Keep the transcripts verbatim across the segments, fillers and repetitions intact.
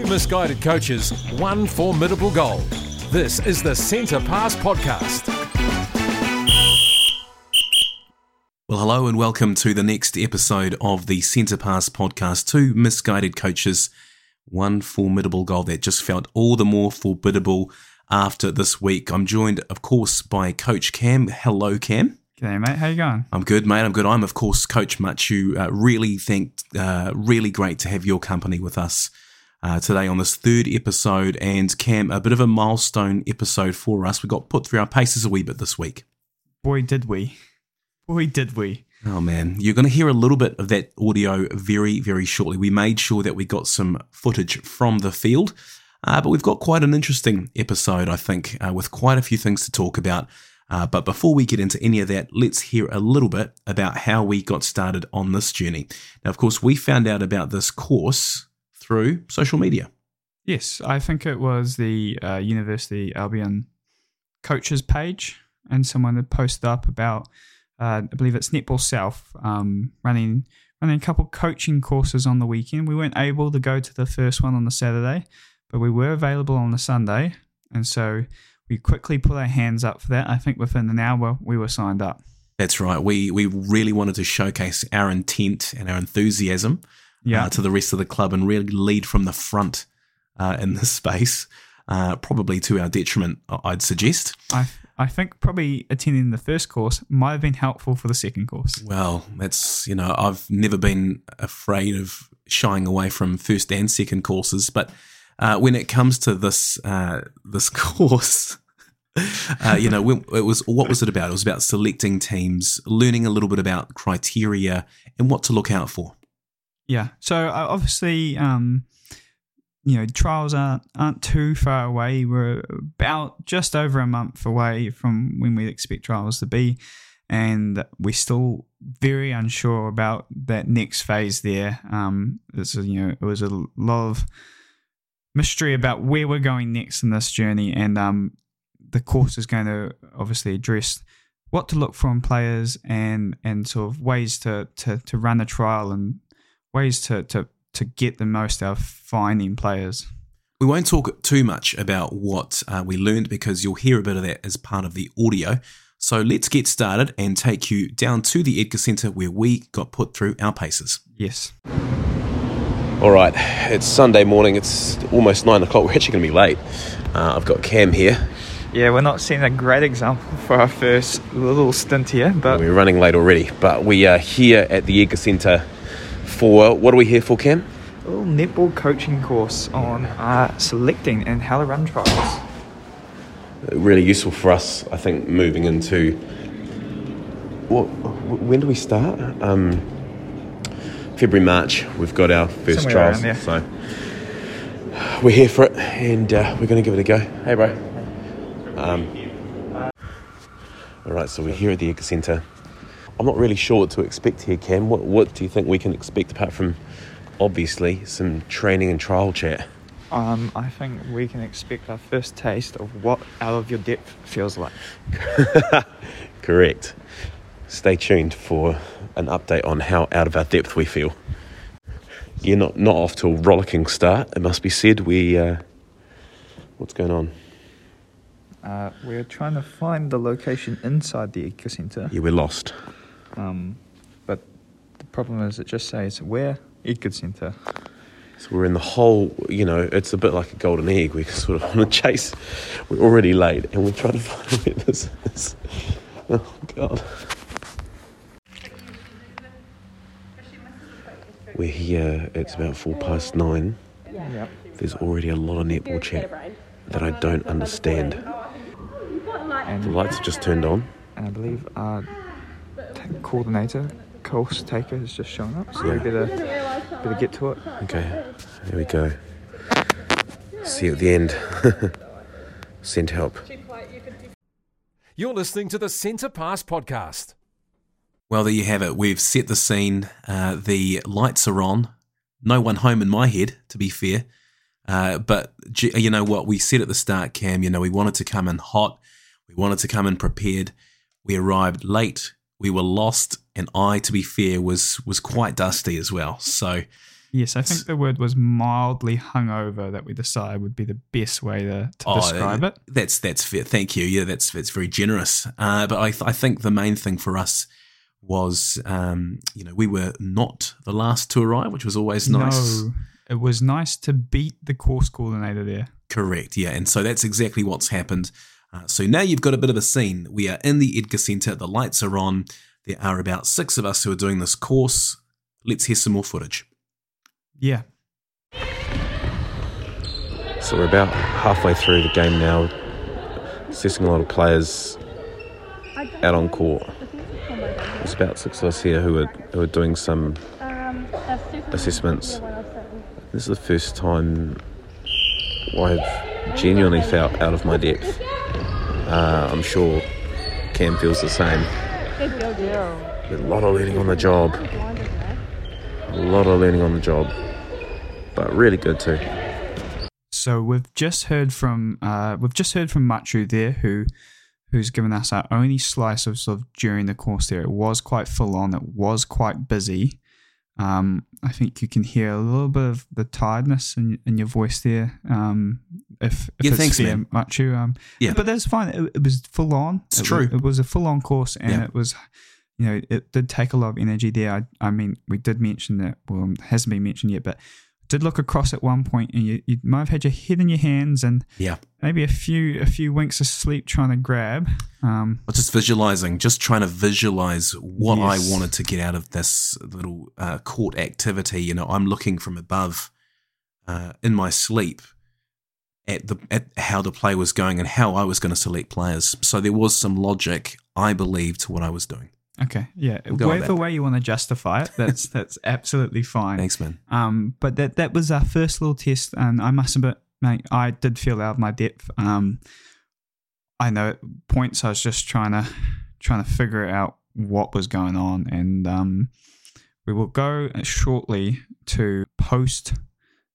Two misguided coaches, one formidable goal. This is the Centre Pass Podcast. Well, hello and welcome to the next episode of the Centre Pass Podcast. Two misguided coaches, one formidable goal. That just felt all the more formidable after this week. I'm joined, of course, by Coach Cam. Hello, Cam. G'day, mate. How you going? I'm good, mate. I'm good. I'm, of course, Coach Matiu. Uh, really think, uh, really great to have your company with us uh, today on this third episode. And Cam, a bit of a milestone episode for us. We got put through our paces a wee bit this week. Boy, did we. Boy, did we. Oh, man. You're going to hear a little bit of that audio very, very shortly. We made sure that we got some footage from the field. Uh, but we've got quite an interesting episode, I think, uh, with quite a few things to talk about. Uh, but before we get into any of that, let's hear a little bit about how we got started on this journey. Now, of course, we found out about this course through social media. Yes, I think it was the uh, University Albion coaches page, and someone had posted up about, uh, I believe it's Netball South, um, running running a couple coaching courses on the weekend. We weren't able to go to the first one on the Saturday, but we were available on the Sunday, and so we quickly put our hands up for that. I think within an hour, we were signed up. That's right. We we really wanted to showcase our intent and our enthusiasm yeah. uh, to the rest of the club and really lead from the front uh, in this space, uh, probably to our detriment, I'd suggest. I I think probably attending the first course might have been helpful for the second course. Well, that's, you know, I've never been afraid of shying away from first and second courses, but uh, when it comes to this uh, this course... Uh, you know, it was what was it about? It was about selecting teams, learning a little bit about criteria and what to look out for. Yeah. So obviously, um, you know, trials aren't aren't too far away. We're about just over a month away from when we expect trials to be, and we're still very unsure about that next phase. There, um, this is, you know, it was a lot of mystery about where we're going next in this journey, and um. The course is going to obviously address what to look for in players and, and sort of ways to, to, to run a trial and ways to, to, to get the most out of finding players. We won't talk too much about what uh, we learned because you'll hear a bit of that as part of the audio. So let's get started and take you down to the Edgar Centre where we got put through our paces. Yes. All right, it's Sunday morning. It's almost nine o'clock. We're actually going to be late. Uh, I've got Cam here. Yeah, we're not seeing a great example for our first little stint here, but we're running late already. But we are here at the Edgar Centre for, what are we here for, Cam? A little netball coaching course on uh, selecting and how to run trials. Really useful for us, I think, moving into... What? When do we start? Um, February, March, we've got our first Somewhere trials. So we're here for it, and uh, we're going to give it a go. Hey, bro. Um, all right, so we're here at the Edgar Centre. I'm not really sure what to expect here, Cam. What what do you think we can expect apart from, obviously, some training and trial chat? Um, I think we can expect our first taste of what out of your depth feels like. Correct. Stay tuned for an update on how out of our depth we feel. You're not, not off to a rollicking start, it must be said. We uh, what's going on? Uh, we're trying to find the location inside the Edgar Centre. Yeah, we're lost. Um, but the problem is it just says, where? Edgar Centre. So we're in the whole, you know, it's a bit like a golden egg. We sort of want to chase. We're already late and we're trying to find where this is. Oh, God. We're here. It's about four past nine. Yeah. Yep. There's already a lot of netball chat that I don't understand. And the lights have just turned on. And I believe our t- coordinator, course taker, has just shown up, so yeah. we better better get to it. Okay, there we go. See you at the end. Send help. You're listening to the Centre Pass Podcast. Well, there you have it. We've set the scene. Uh, the lights are on. No one home in my head, to be fair. Uh, but you know what? We said at the start, Cam, you know, we wanted to come in hot. We wanted to come in prepared. We arrived late. We were lost. And I, to be fair, was was quite dusty as well. So Yes, I think the word was mildly hungover that we decided would be the best way to, to oh, describe it. That's that's fair. Thank you. Yeah, that's that's very generous. Uh, but I th- I think the main thing for us was, um, you know, we were not the last to arrive, which was always nice. No, it was nice to beat the course coordinator there. Correct. Yeah, and so that's exactly what's happened. Uh, so now you've got a bit of a scene. We are in the Edgar Centre. The lights are on. There are about six of us who are doing this course. Let's hear some more footage. Yeah. So we're about halfway through the game now, assessing a lot of players out on court. There's about six of us here who are who are doing some assessments. This is the first time I've genuinely felt out of my depth. Uh, I'm sure Cam feels the same. A lot of learning on the job. A lot of learning on the job. But really good too. So we've just heard from uh, we've just heard from Matiu there, who who's given us our only slice of sort of during the course there. It was quite full on. It was quite busy. Um, I think you can hear a little bit of the tiredness in, in your voice there. Um, if, if yeah, it's thanks, fair, Matiu. Um, yeah, but that's fine. It, it was full on. It's it true. Was, it was a full on course, and yeah. it was. You know, it did take a lot of energy there. I, I mean, we did mention that, well, it hasn't been mentioned yet, but did look across at one point and you, you might have had your head in your hands and yeah. maybe a few a few winks of sleep trying to grab. Um, I was just visualising, just trying to visualise what yes. I wanted to get out of this little uh, court activity. You know, I'm looking from above uh, in my sleep at the at how the play was going and how I was going to select players. So there was some logic, I believe, to what I was doing. Okay, yeah. We'll Whatever way you want to justify it, that's that's absolutely fine. Thanks, man. Um, but that that was our first little test, and I must admit, mate, I did feel out of my depth. Um, I know at points I was just trying to trying to figure out what was going on, and um, we will go shortly to post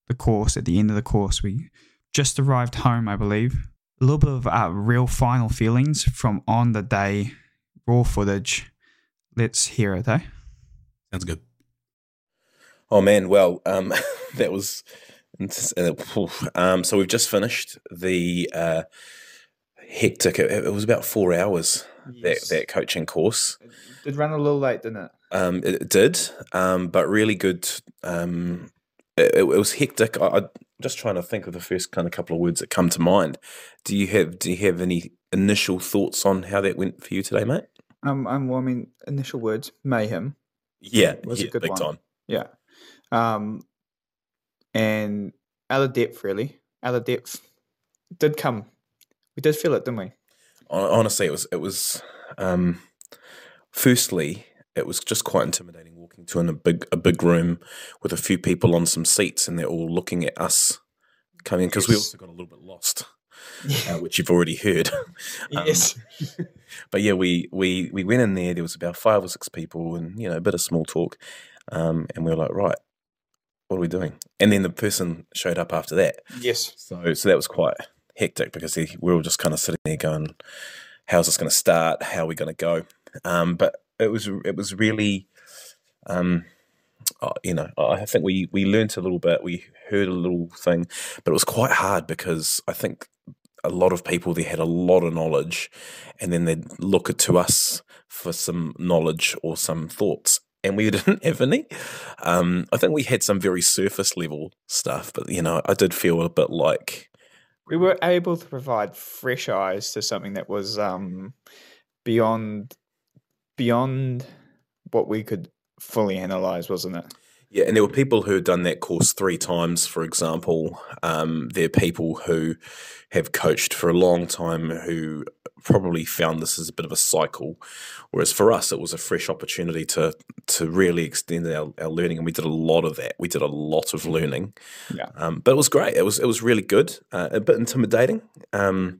the course. At the end of the course, we just arrived home, I believe. A little bit of our real final feelings from on the day, raw footage. Let's hear it, eh? Sounds good. Oh, man. Well, um, that was... Um, so we've just finished the uh, hectic... It, it was about four hours, yes. that, that coaching course. It did run a little late, didn't it? Um, it, it did, um, but really good. Um, it, it was hectic. I, I'm just trying to think of the first kind of couple of words that come to mind. Do you have, do you have any initial thoughts on how that went for you today, mate? Um, I'm, well, I mean, initial words, mayhem. Yeah, was yeah, a good big one. Time. Yeah. Um, and out of depth, really. Out of depth did come. We did feel it, didn't we? Honestly, it was, it was, um, firstly, it was just quite intimidating walking to in a big, a big room with a few people on some seats and they're all looking at us coming in because yes. we also got a little bit lost. Yeah. Uh, which you've already heard. um, yes. But yeah, we, we, we went in there, there was about five or six people and, you know, a bit of small talk. Um, and we were like, right, what are we doing? And then the person showed up after that. Yes. So so that was quite hectic because we were all just kind of sitting there going, how's this going to start? How are we going to go? Um, but it was it was really, um, oh, you know, I think we, we learnt a little bit, we heard a little thing, but it was quite hard because I think a lot of people there had a lot of knowledge and then they'd look to us for some knowledge or some thoughts and we didn't have any. Um, I think we had some very surface level stuff, but, you know, I did feel a bit like... We were able to provide fresh eyes to something that was um, beyond beyond what we could fully analyse, wasn't it? Yeah, and there were people who had done that course three times, for example. Um, there are people who have coached for a long time who probably found this as a bit of a cycle, whereas for us it was a fresh opportunity to to really extend our, our learning, and we did a lot of that. We did a lot of learning. Yeah. Um, but it was great. It was it was really good, uh, a bit intimidating. Um,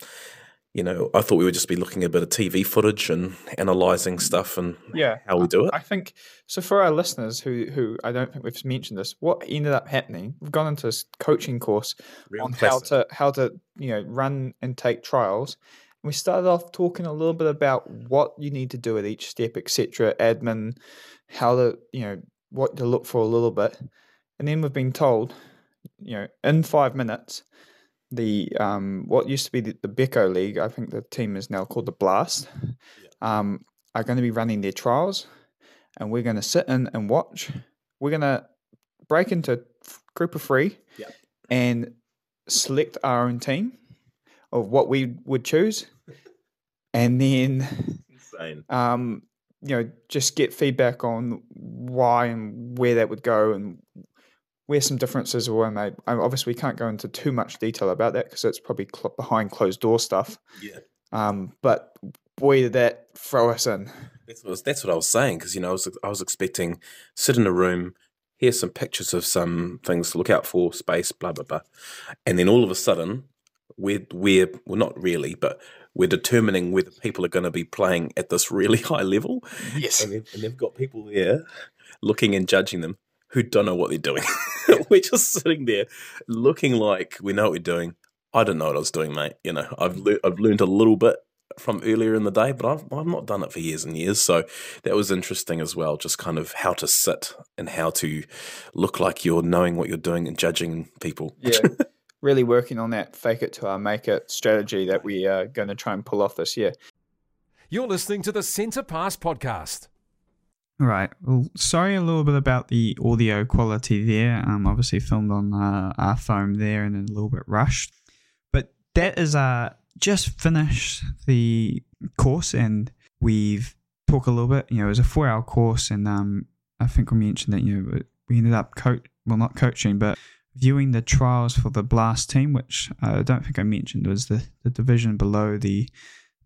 you know, I thought we would just be looking at a bit of T V footage and analysing stuff and yeah, how we do it. I think, so for our listeners who, who I don't think we've mentioned this, what ended up happening, we've gone into this coaching course Real on classic. how to, how to, you know, run and take trials. We started off talking a little bit about what you need to do at each step, et cetera, admin, how to, you know, what to look for a little bit. And then we've been told, you know, in five minutes, the um, what used to be the, the Beko League, I think the team is now called the Blast, um, are going to be running their trials, and we're going to sit in and watch. We're going to break into a group of three yep. and select our own team of what we would choose, and then insane. Um, you know, just get feedback on why and where that would go and where some differences were made. Obviously, we can't go into too much detail about that because it's probably cl- behind closed door stuff. Yeah. Um, but boy, did that throw us in. That's what I was, that's what I was saying, because you know I was I was expecting sit in a room, hear some pictures of some things to look out for, space, blah blah blah, and then all of a sudden we're we're well not really, but we're determining whether people are going to be playing at this really high level. Yes. And they've, and they've got people there looking and judging them who don't know what they're doing. We're just sitting there looking like we know what we're doing. I don't know what I was doing, mate. You know, I've le- I've learned a little bit from earlier in the day, but I've I've not done it for years and years. So that was interesting as well, just kind of how to sit and how to look like you're knowing what you're doing and judging people. Yeah, really working on that fake it till I make it strategy that we are going to try and pull off this year. You're listening to the Centre Pass Podcast. All right. Well, sorry a little bit about the audio quality there. Um, obviously filmed on uh, our phone there and a little bit rushed. But that is our just finished the course, and we've talked a little bit. You know, it was a four-hour course, and um, I think we mentioned that, you know, we ended up coach well, not coaching, but viewing the trials for the Blast team, which I don't think I mentioned was the, the division below the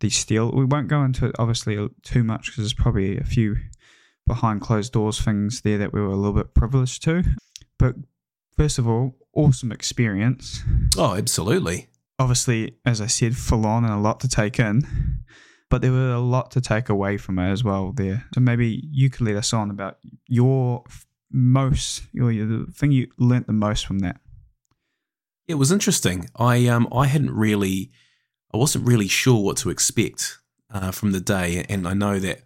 the Steel. We won't go into it obviously too much because there's probably a few behind closed doors things there that we were a little bit privileged to. But first of all, awesome experience. Oh, absolutely. Obviously, as I said, full on and a lot to take in, but there were a lot to take away from it as well there. So maybe you could let us on about your most, your, your the thing you learnt the most from that. It was interesting. I um I hadn't really, I wasn't really sure what to expect uh, from the day, and I know that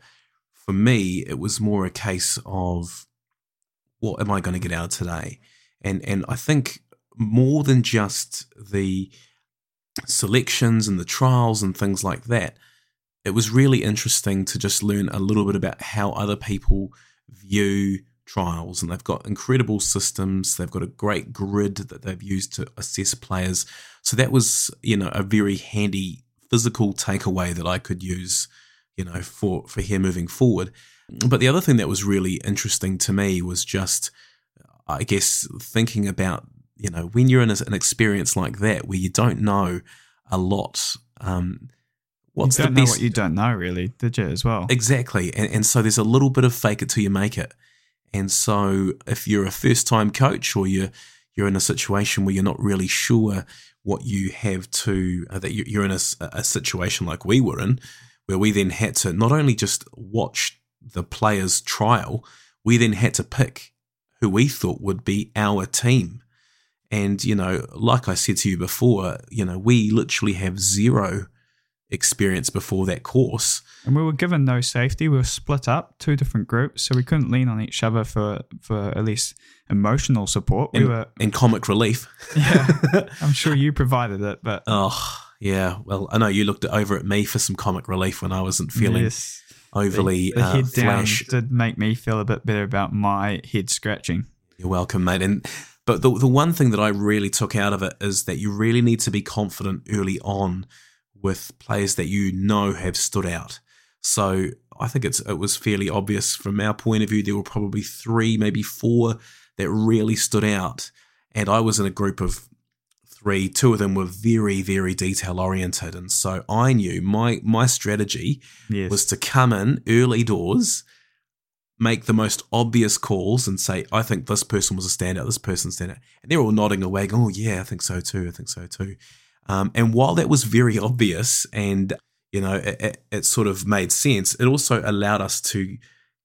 for me it was more a case of what am I going to get out of today, and and I think more than just the selections and the trials and things like that, it was really interesting to just learn a little bit about how other people view trials. And they've got incredible systems, they've got a great grid that they've used to assess players, so that was, you know, a very handy physical takeaway that I could use, you know, for for here moving forward. But the other thing that was really interesting to me was just, I guess, thinking about, you know, when you're in an experience like that where you don't know a lot, um, what's the best? You don't know what you don't know, really, did you, as well? Exactly. And, and so there's a little bit of fake it till you make it. And so if you're a first-time coach or you're, you're in a situation where you're not really sure what you have to uh, – that you're in a, a situation like we were in, where we then had to not only just watch the player's trial, we then had to pick who we thought would be our team. And, you know, like I said to you before, you know, we literally have zero experience before that course. And we were given no safety. We were split up, two different groups, so we couldn't lean on each other for, for at least emotional support. We and, were and comic relief. Yeah, I'm sure you provided it, but oh, yeah. Well, I know you looked over at me for some comic relief when I wasn't feeling yes. overly the, the head uh, flash. Down did make me feel a bit better about my head scratching. You're welcome, mate. And But the the one thing that I really took out of it is that you really need to be confident early on with players that you know have stood out. So I think it's it was fairly obvious from our point of view. There were probably three, maybe four that really stood out. And I was in a group of three. Two of them were very, very detail oriented. And so I knew my, my strategy yes. was to come in early doors, make the most obvious calls and say, I think this person was a standout, this person standout. And they're all nodding away, going, oh, yeah, I think so too, I think so too. Um, and while that was very obvious and, you know, it, it, it sort of made sense, it also allowed us to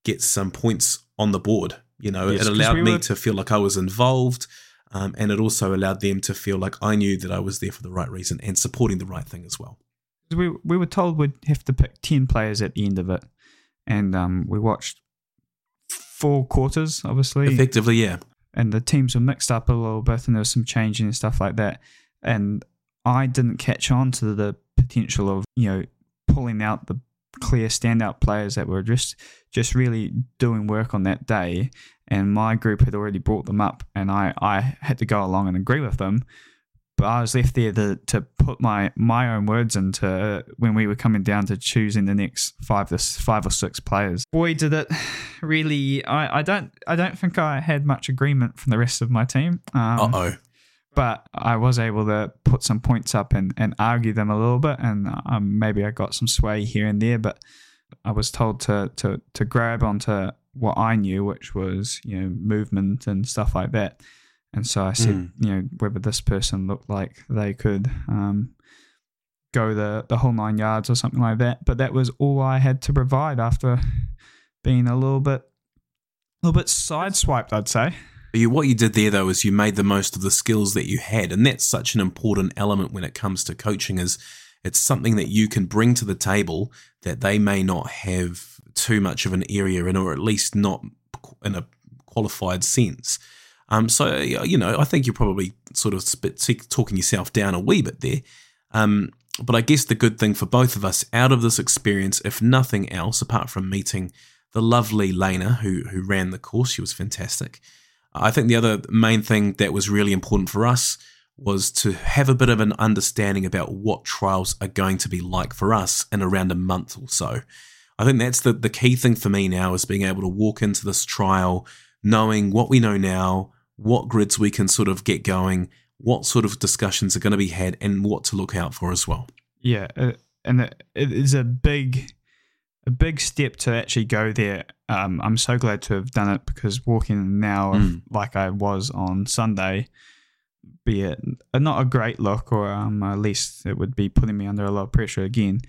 get some points on the board. You know, yes, it allowed we were- me to feel like I was involved um, and it also allowed them to feel like I knew that I was there for the right reason and supporting the right thing as well. We, we were told we'd have to pick ten players at the end of it, and um, we watched four quarters, obviously. Effectively, yeah. and the teams were mixed up a little bit and there was some changing and stuff like that. And I didn't catch on to the potential of, you know, pulling out the clear standout players that were just just really doing work on that day, and my group had already brought them up, and I, I had to go along and agree with them, but I was left there to, to put my, my own words into when we were coming down to choosing the next five to five or six players. Boy, did it really. I, I don't I don't think I had much agreement from the rest of my team. Um, uh oh. But I was able to put some points up and, and argue them a little bit, and um, maybe I got some sway here and there. But I was told to to to grab onto what I knew, which was, you know, movement and stuff like that. And so I said, mm. you know, whether this person looked like they could um, go the the whole nine yards or something like that. But that was all I had to provide after being a little bit a little bit sideswiped, I'd say. You, what you did there, though, is you made the most of the skills that you had, and that's such an important element when it comes to coaching. Is it's something that you can bring to the table that they may not have too much of an area in, or at least not in a qualified sense. Um, so, you know, I think you're probably sort of talking yourself down a wee bit there. Um, but I guess the good thing for both of us out of this experience, if nothing else, apart from meeting the lovely Lena who who ran the course, she was fantastic. I think the other main thing that was really important for us was to have a bit of an understanding about what trials are going to be like for us in around a month or so. I think that's the, the key thing for me now, is being able to walk into this trial knowing what we know now, what grids we can sort of get going, what sort of discussions are going to be had, and what to look out for as well. Yeah, uh, and it is a big... A big step to actually go there. Um, I'm so glad to have done it, because walking now mm. like I was on Sunday, be it not a great look, or um, at least it would be putting me under a lot of pressure again.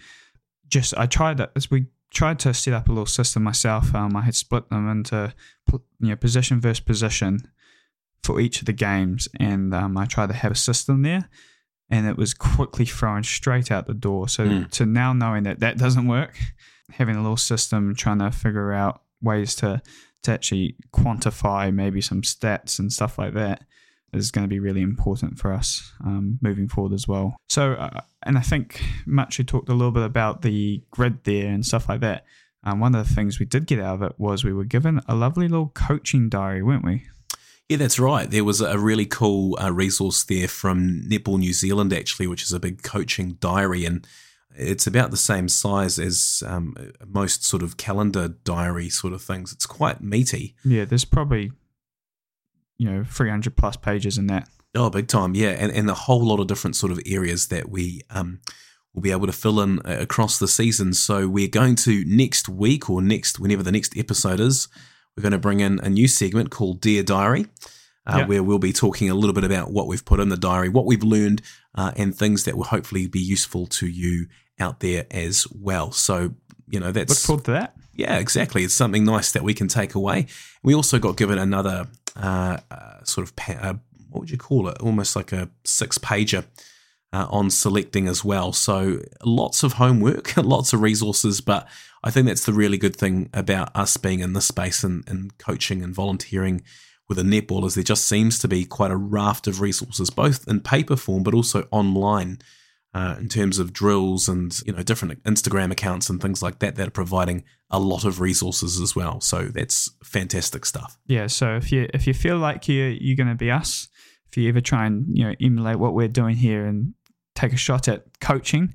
Just I tried it as we tried to set up a little system myself. Um, I had split them into, you know, position versus position for each of the games, and um, I tried to have a system there, and it was quickly thrown straight out the door. So mm. to now knowing that that doesn't work. Having a little system, trying to figure out ways to, to actually quantify maybe some stats and stuff like that is going to be really important for us um, moving forward as well. So, uh, and I think Matiu talked a little bit about the grid there and stuff like that. Um, one of the things we did get out of it was we were given a lovely little coaching diary, weren't we? Yeah, that's right. There was a really cool uh, resource there from Netball New Zealand, actually, which is a big coaching diary, and it's about the same size as um, most sort of calendar diary sort of things. It's quite meaty. Yeah, there's probably, you know, three hundred plus pages in that. Oh, big time, yeah. And, and a whole lot of different sort of areas that we um, will be able to fill in across the season. So we're going to next week or next, whenever the next episode is, we're going to bring in a new segment called Dear Diary. Uh, yep. Where we'll be talking a little bit about what we've put in the diary, what we've learned, uh, and things that will hopefully be useful to you out there as well. So, you know, that's... Look forward to that. Yeah, exactly. It's something nice that we can take away. We also got given another uh, uh, sort of, pa- uh, what would you call it? Almost like a six-pager uh, on selecting as well. So lots of homework, lots of resources, but I think that's the really good thing about us being in this space and, and coaching and volunteering with the netballers. There just seems to be quite a raft of resources, both in paper form but also online, uh, in terms of drills and, you know, different Instagram accounts and things like that that are providing a lot of resources as well. So that's fantastic stuff. Yeah. So if you if you feel like you're you're going to be us, if you ever try and, you know, emulate what we're doing here and take a shot at coaching,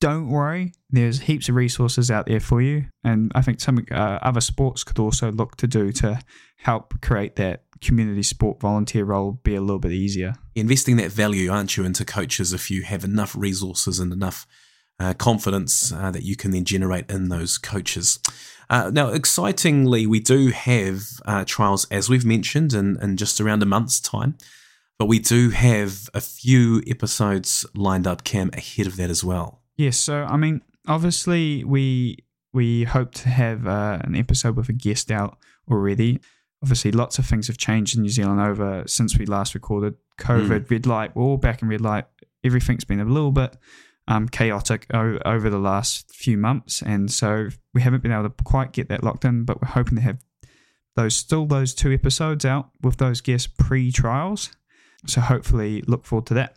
don't worry. There's heaps of resources out there for you, and I think some uh, other sports could also look to do to help create that community sport volunteer role be a little bit easier. Investing that value, aren't you, into coaches if you have enough resources and enough uh, confidence uh, that you can then generate in those coaches. Uh, now, excitingly, we do have uh, trials, as we've mentioned, in, in just around a month's time, but we do have a few episodes lined up, Cam, ahead of that as well. Yes, so I mean, obviously we we hope to have uh, an episode with a guest out already. Obviously, lots of things have changed in New Zealand over since we last recorded. COVID, mm. red light, we're all back in red light. Everything's been a little bit um, chaotic o- over the last few months, and so we haven't been able to quite get that locked in. But we're hoping to have those still those two episodes out with those guests pre-trials. So hopefully look forward to that.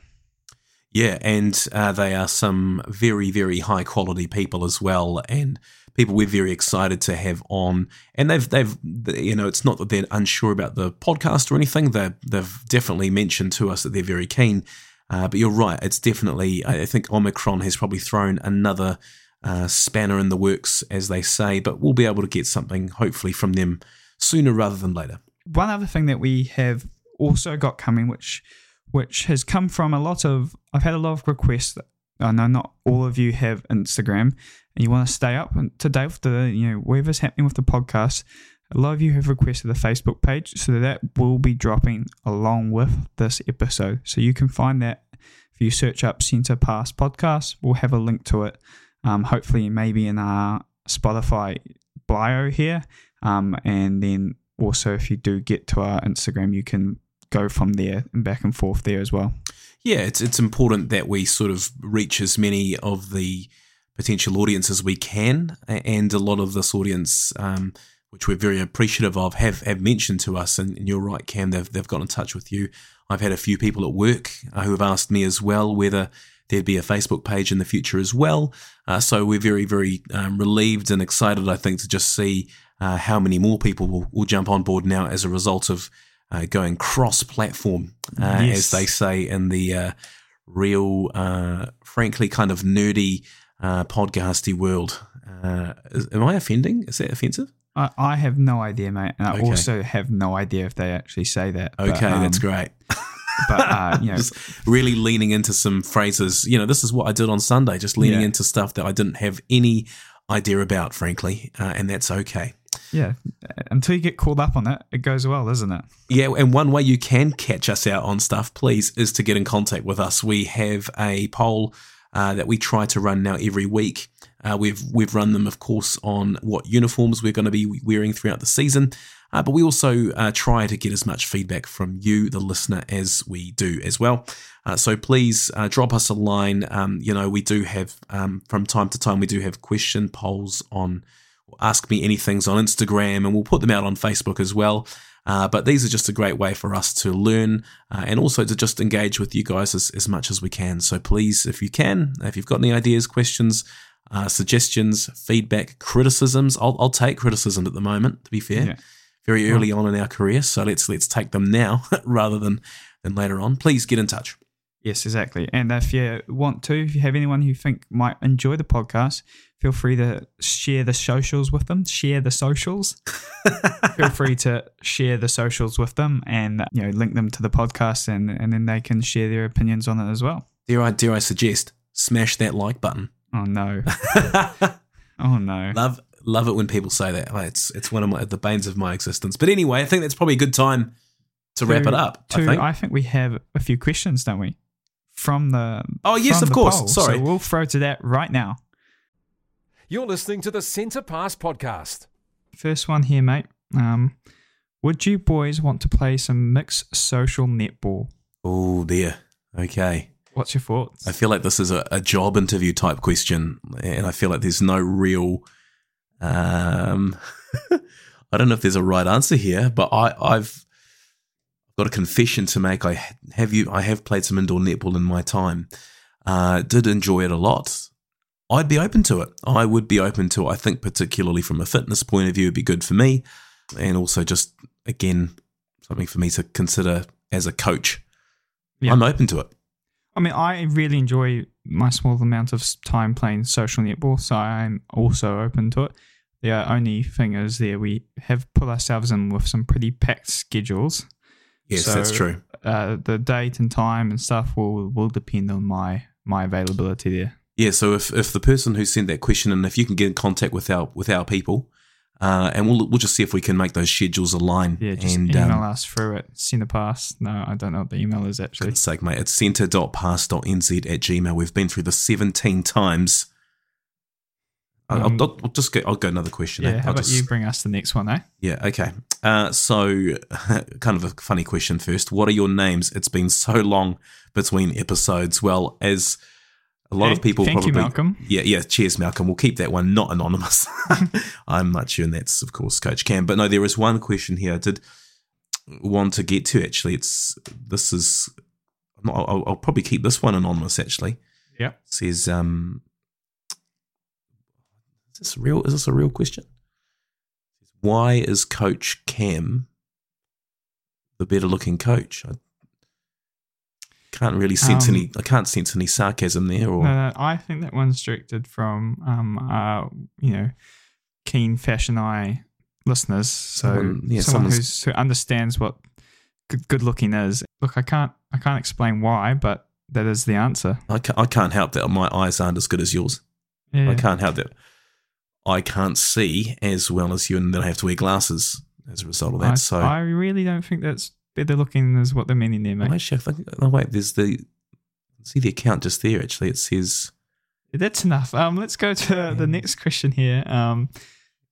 Yeah, and uh, they are some very, very high quality people as well, and people we're very excited to have on. And they've, they've, you know, it's not that they're unsure about the podcast or anything. They're, they've definitely mentioned to us that they're very keen. Uh, but you're right, it's definitely, I think Omicron has probably thrown another uh, spanner in the works, as they say, but we'll be able to get something hopefully from them sooner rather than later. One other thing that we have also got coming, which which has come from a lot of, I've had a lot of requests. I know not all of you have Instagram, and you want to stay up to date with the, you know, whatever's happening with the podcast. A lot of you have requested the Facebook page, so that will be dropping along with this episode. So you can find that if you search up Centre Pass Podcast. We'll have a link to it, um, hopefully maybe in our Spotify bio here. Um, and then also if you do get to our Instagram, you can go from there and back and forth there as well. Yeah, it's it's important that we sort of reach as many of the potential audience as we can, and a lot of this audience, um, which we're very appreciative of, have, have mentioned to us, and, and you're right, Cam, they've, they've got in touch with you. I've had a few people at work uh, who have asked me as well whether there'd be a Facebook page in the future as well, uh, so we're very, very um, relieved and excited, I think, to just see uh, how many more people will, will jump on board now as a result of Uh, going cross-platform, uh, yes. as they say in the uh, real, uh, frankly, kind of nerdy, uh, podcasty world. Uh, is, am I offending? Is that offensive? I, I have no idea, mate. And okay. I also have no idea if they actually say that. Okay, but, um, that's great. But uh, you know, just really leaning into some phrases. You know, this is what I did on Sunday, just leaning yeah. into stuff that I didn't have any idea about, frankly, uh, and that's okay. Yeah, until you get called up on it, it goes well, doesn't it? Yeah, and one way you can catch us out on stuff, please, is to get in contact with us. We have a poll uh, that we try to run now every week. Uh, we've we've run them, of course, on what uniforms we're going to be wearing throughout the season, uh, but we also uh, try to get as much feedback from you, the listener, as we do as well. Uh, so please uh, drop us a line. Um, you know, we do have, um, from time to time, we do have question polls on Ask Me Anything's on Instagram, and we'll put them out on Facebook as well. Uh, but these are just a great way for us to learn uh, and also to just engage with you guys as, as much as we can. So please, if you can, if you've got any ideas, questions, uh, suggestions, feedback, criticisms, I'll, I'll take criticism at the moment, to be fair, yeah. very early on in our career. So let's let's take them now rather than, than later on. Please get in touch. Yes, exactly. And if you want to, if you have anyone who you think might enjoy the podcast, feel free to share the socials with them. Share the socials. Feel free to share the socials with them, and you know, link them to the podcast, and, and then they can share their opinions on it as well. Dare I, dare I suggest, smash that like button. Oh no! Oh no! Love love it when people say that. Like, it's it's one of my, the banes of my existence. But anyway, I think that's probably a good time to, to wrap it up. To, I think. I think we have a few questions, don't we? From the oh yes, of course. Poll. Sorry, so we'll throw to that right now. You're listening to the Centre Pass Podcast. First one here, mate. Um, would you boys want to play some mixed social netball? Oh, dear. Okay. What's your thoughts? I feel like this is a, a job interview type question, and I feel like there's no real... Um, I don't know if there's a right answer here, but I, I've got a confession to make. I have you. I have played some indoor netball in my time. Uh, did enjoy it a lot. I'd be open to it. I would be open to it. I think particularly from a fitness point of view, it'd be good for me. And also just, again, something for me to consider as a coach. Yeah. I'm open to it. I mean, I really enjoy my small amount of time playing social netball, so I'm also open to it. The only thing is there, we have put ourselves in with some pretty packed schedules. Yes, so, that's true. Uh, the date and time and stuff will will depend on my, my availability there. Yeah, so if, if the person who sent that question, and if you can get in contact with our with our people, uh, and we'll we'll just see if we can make those schedules align. Yeah, just and, email um, us through it. Send a pass. No, I don't know what the email is actually. For goodness sake, mate, it's centre dot pass dot n z at gmail. We've been through this seventeen times. Um, I'll, I'll, I'll just go. I'll go another question. Yeah, eh? How I'll about just, you bring us the next one, eh? Yeah. Okay. Uh, so, kind of a funny question first. What are your names? It's been so long between episodes. Well, as A lot hey, of people thank probably. Thank you, Malcolm. Yeah, yeah. Cheers, Malcolm. We'll keep that one not anonymous. I'm Matiu, and that's, of course, Coach Cam. But no, there is one question here I did want to get to, actually. It's this is. I'll, I'll probably keep this one anonymous, actually. Yeah. It says, um, is this real? Is this a real question? Why is Coach Cam the better-looking coach? I can't really sense um, any. I can't sense any sarcasm there. Or no, no, I think that one's directed from um, our, you know, keen fashion eye listeners. So someone, yeah, someone who's, who understands what good looking is. Look, I can't. I can't explain why, but that is the answer. I can't, I can't help that my eyes aren't as good as yours. Yeah. I can't help that. I can't see as well as you, and then I have to wear glasses as a result of that. I, so I really don't think that's better looking is what they're meaning there, mate. Actually, I think, oh wait, there's the see the account just there. Actually, it says that's enough. Um, let's go to yeah. the next question here. Um,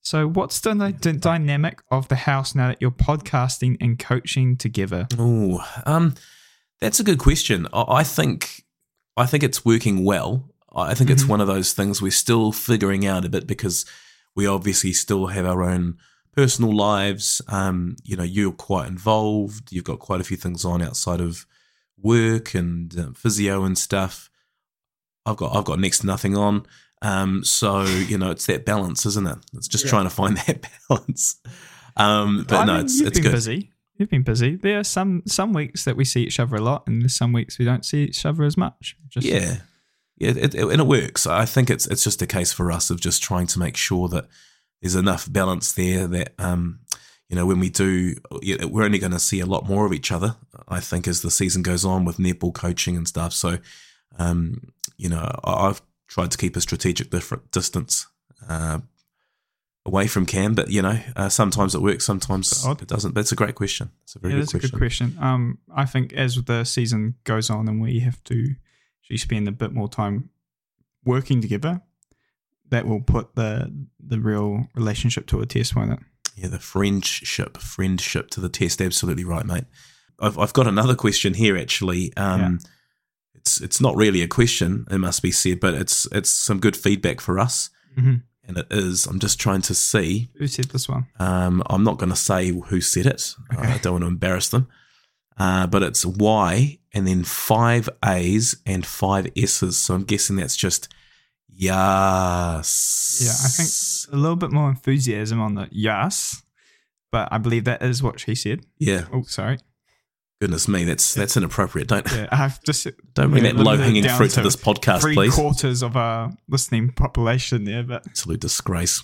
so what's the yeah. d- dynamic of the house now that you're podcasting and coaching together? Oh, um, that's a good question. I, I think I think it's working well. I think it's mm-hmm. one of those things we're still figuring out a bit because we obviously still have our own personal lives. Um, you know, you're quite involved. You've got quite a few things on outside of work and uh, physio and stuff. I've got I've got next to nothing on. Um, so you know, it's that balance, isn't it? It's just yeah. trying to find that balance. Um, but I no, mean, it's you've it's been good. Busy. You've been busy. There are some some weeks that we see each other a lot, and there's some weeks we don't see each other as much. Just yeah. Yeah, it, it, and it works. I think it's it's just a case for us of just trying to make sure that there's enough balance there that, um, you know, when we do, we're only going to see a lot more of each other, I think, as the season goes on with netball coaching and stuff. So, um, you know, I, I've tried to keep a strategic different distance uh, away from Cam, but, you know, uh, sometimes it works, sometimes it doesn't. That's a great question. It's a very yeah, good question. That's a good question. Um, I think as the season goes on and we have to you spend a bit more time working together, that will put the the real relationship to a test, won't it? Yeah, the friendship, friendship to the test. Absolutely right, mate. I've I've got another question here actually. Um, yeah. It's it's not really a question, it must be said, but it's it's some good feedback for us, mm-hmm. and it is. I'm just trying to see who said this one. Um, I'm not going to say who said it. Okay. I don't want to embarrass them. Uh, but it's Y and then five A's and five S's. So I'm guessing that's just yes. Yeah, I think a little bit more enthusiasm on the yes, but I believe that is what she said. Yeah. Oh, sorry. Goodness me, that's that's inappropriate. Don't yeah, I've just don't bring yeah, that low hanging fruit to this podcast, three please. Three quarters of our listening population there, but absolute disgrace.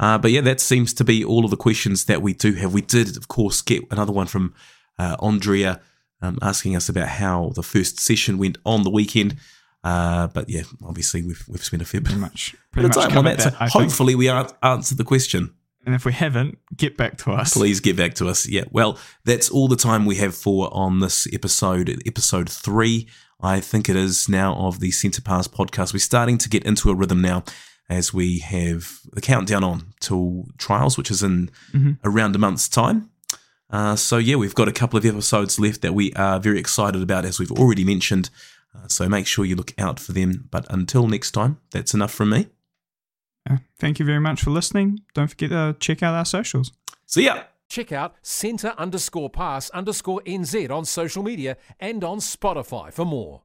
Uh, but yeah, that seems to be all of the questions that we do have. We did, of course, get another one from. Uh, Andrea um, asking us about how the first session went on the weekend, uh, but yeah, obviously we've we've spent a fair bit much, pretty much time on that. So that, hopefully, think. we are, answered the question. And if we haven't, get back to us. Please get back to us. Yeah. Well, that's all the time we have for on this episode, episode three, I think it is now, of the Centre Pass podcast. We're starting to get into a rhythm now, as we have the countdown on till trials, which is in mm-hmm. around a month's time. Uh, so, yeah, we've got a couple of episodes left that we are very excited about, as we've already mentioned. Uh, so make sure you look out for them. But until next time, that's enough from me. Uh, thank you very much for listening. Don't forget to check out our socials. See ya. Check out centre underscore pass underscore N Z on social media and on Spotify for more.